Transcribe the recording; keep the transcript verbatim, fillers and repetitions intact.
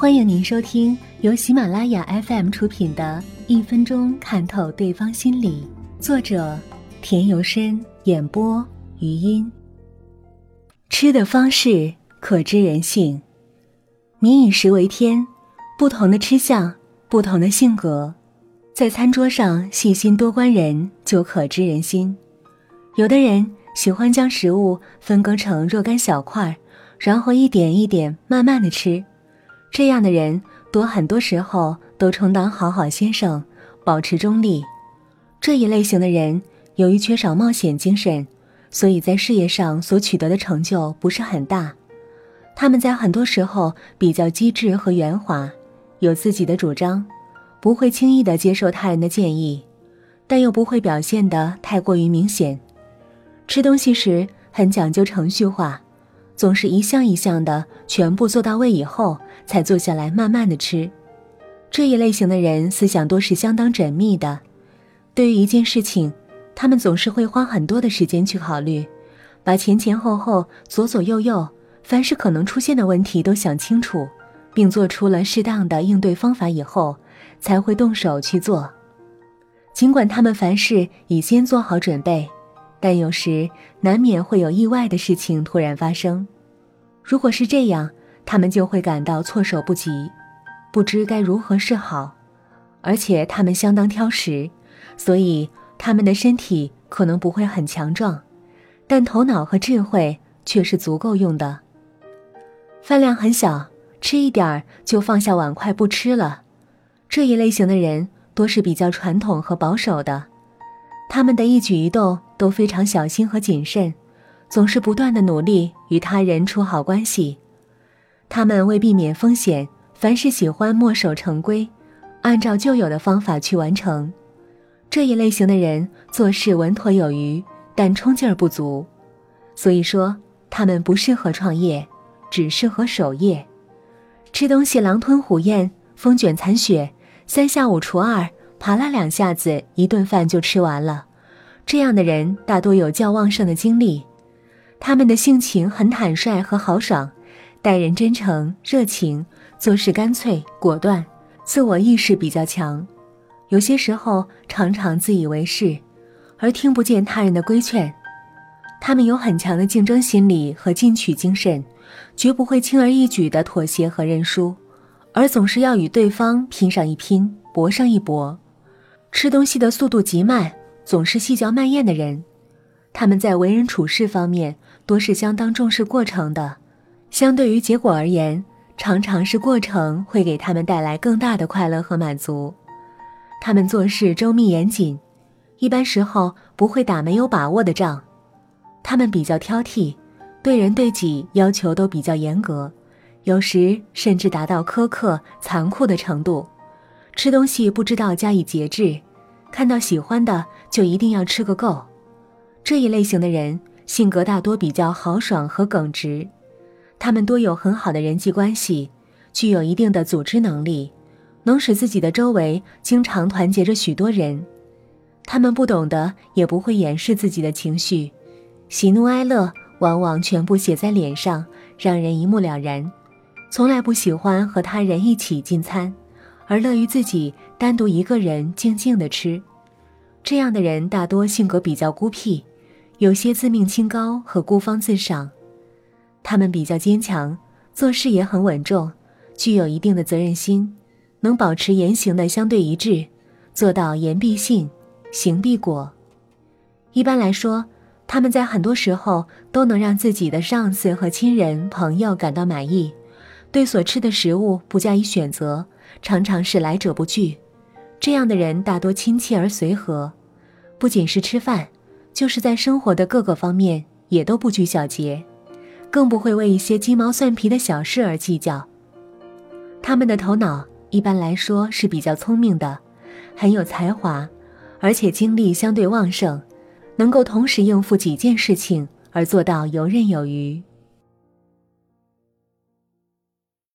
欢迎您收听由喜马拉雅 F M 出品的《一分钟看透对方心理》，作者田由深，演播余音。吃的方式可知人性，民以食为天，不同的吃相，不同的性格，在餐桌上细心多观人，就可知人心。有的人喜欢将食物分割成若干小块，然后一点一点慢慢地吃，这样的人多很多时候都充当好好先生，保持中立。这一类型的人由于缺少冒险精神，所以在事业上所取得的成就不是很大。他们在很多时候比较机智和圆滑，有自己的主张，不会轻易地接受他人的建议，但又不会表现得太过于明显。吃东西时很讲究程序化，总是一项一项的全部做到位以后才坐下来慢慢的吃。这一类型的人思想都是相当缜密的，对于一件事情，他们总是会花很多的时间去考虑，把前前后后左左右右凡是可能出现的问题都想清楚，并做出了适当的应对方法以后才会动手去做。尽管他们凡事已先做好准备，但有时难免会有意外的事情突然发生。如果是这样，他们就会感到措手不及，不知该如何是好。而且他们相当挑食，所以他们的身体可能不会很强壮，但头脑和智慧却是足够用的。饭量很小，吃一点就放下碗筷不吃了。这一类型的人多是比较传统和保守的，他们的一举一动都非常小心和谨慎，总是不断的努力与他人处好关系。他们为避免风险，凡事喜欢墨守成规，按照旧有的方法去完成。这一类型的人做事稳妥有余，但冲劲儿不足，所以说他们不适合创业，只适合守业。吃东西狼吞虎咽，风卷残雪，三下五除二扒拉两下子，一顿饭就吃完了。这样的人大多有较旺盛的精力，他们的性情很坦率和豪爽，待人真诚热情，做事干脆果断，自我意识比较强，有些时候常常自以为是，而听不见他人的规劝。他们有很强的竞争心理和进取精神，绝不会轻而易举的妥协和认输，而总是要与对方拼上一拼，搏上一搏。吃东西的速度极慢，总是细嚼慢咽的人，他们在为人处事方面多是相当重视过程的，相对于结果而言，常常是过程会给他们带来更大的快乐和满足。他们做事周密严谨，一般时候不会打没有把握的仗。他们比较挑剔，对人对己要求都比较严格，有时甚至达到苛刻残酷的程度。吃东西不知道加以节制，看到喜欢的就一定要吃个够。这一类型的人性格大多比较豪爽和耿直，他们多有很好的人际关系，具有一定的组织能力，能使自己的周围经常团结着许多人。他们不懂得也不会掩饰自己的情绪，喜怒哀乐往往全部写在脸上，让人一目了然。从来不喜欢和他人一起进餐，而乐于自己单独一个人静静地吃。这样的人大多性格比较孤僻，有些自命清高和孤芳自赏。他们比较坚强，做事也很稳重，具有一定的责任心，能保持言行的相对一致，做到言必信，行必果。一般来说，他们在很多时候都能让自己的上司和亲人朋友感到满意，对所吃的食物不加以选择，常常是来者不拒。这样的人大多亲切而随和，不仅是吃饭，就是在生活的各个方面也都不拘小节，更不会为一些鸡毛蒜皮的小事而计较。他们的头脑一般来说是比较聪明的，很有才华，而且精力相对旺盛，能够同时应付几件事情而做到游刃有余。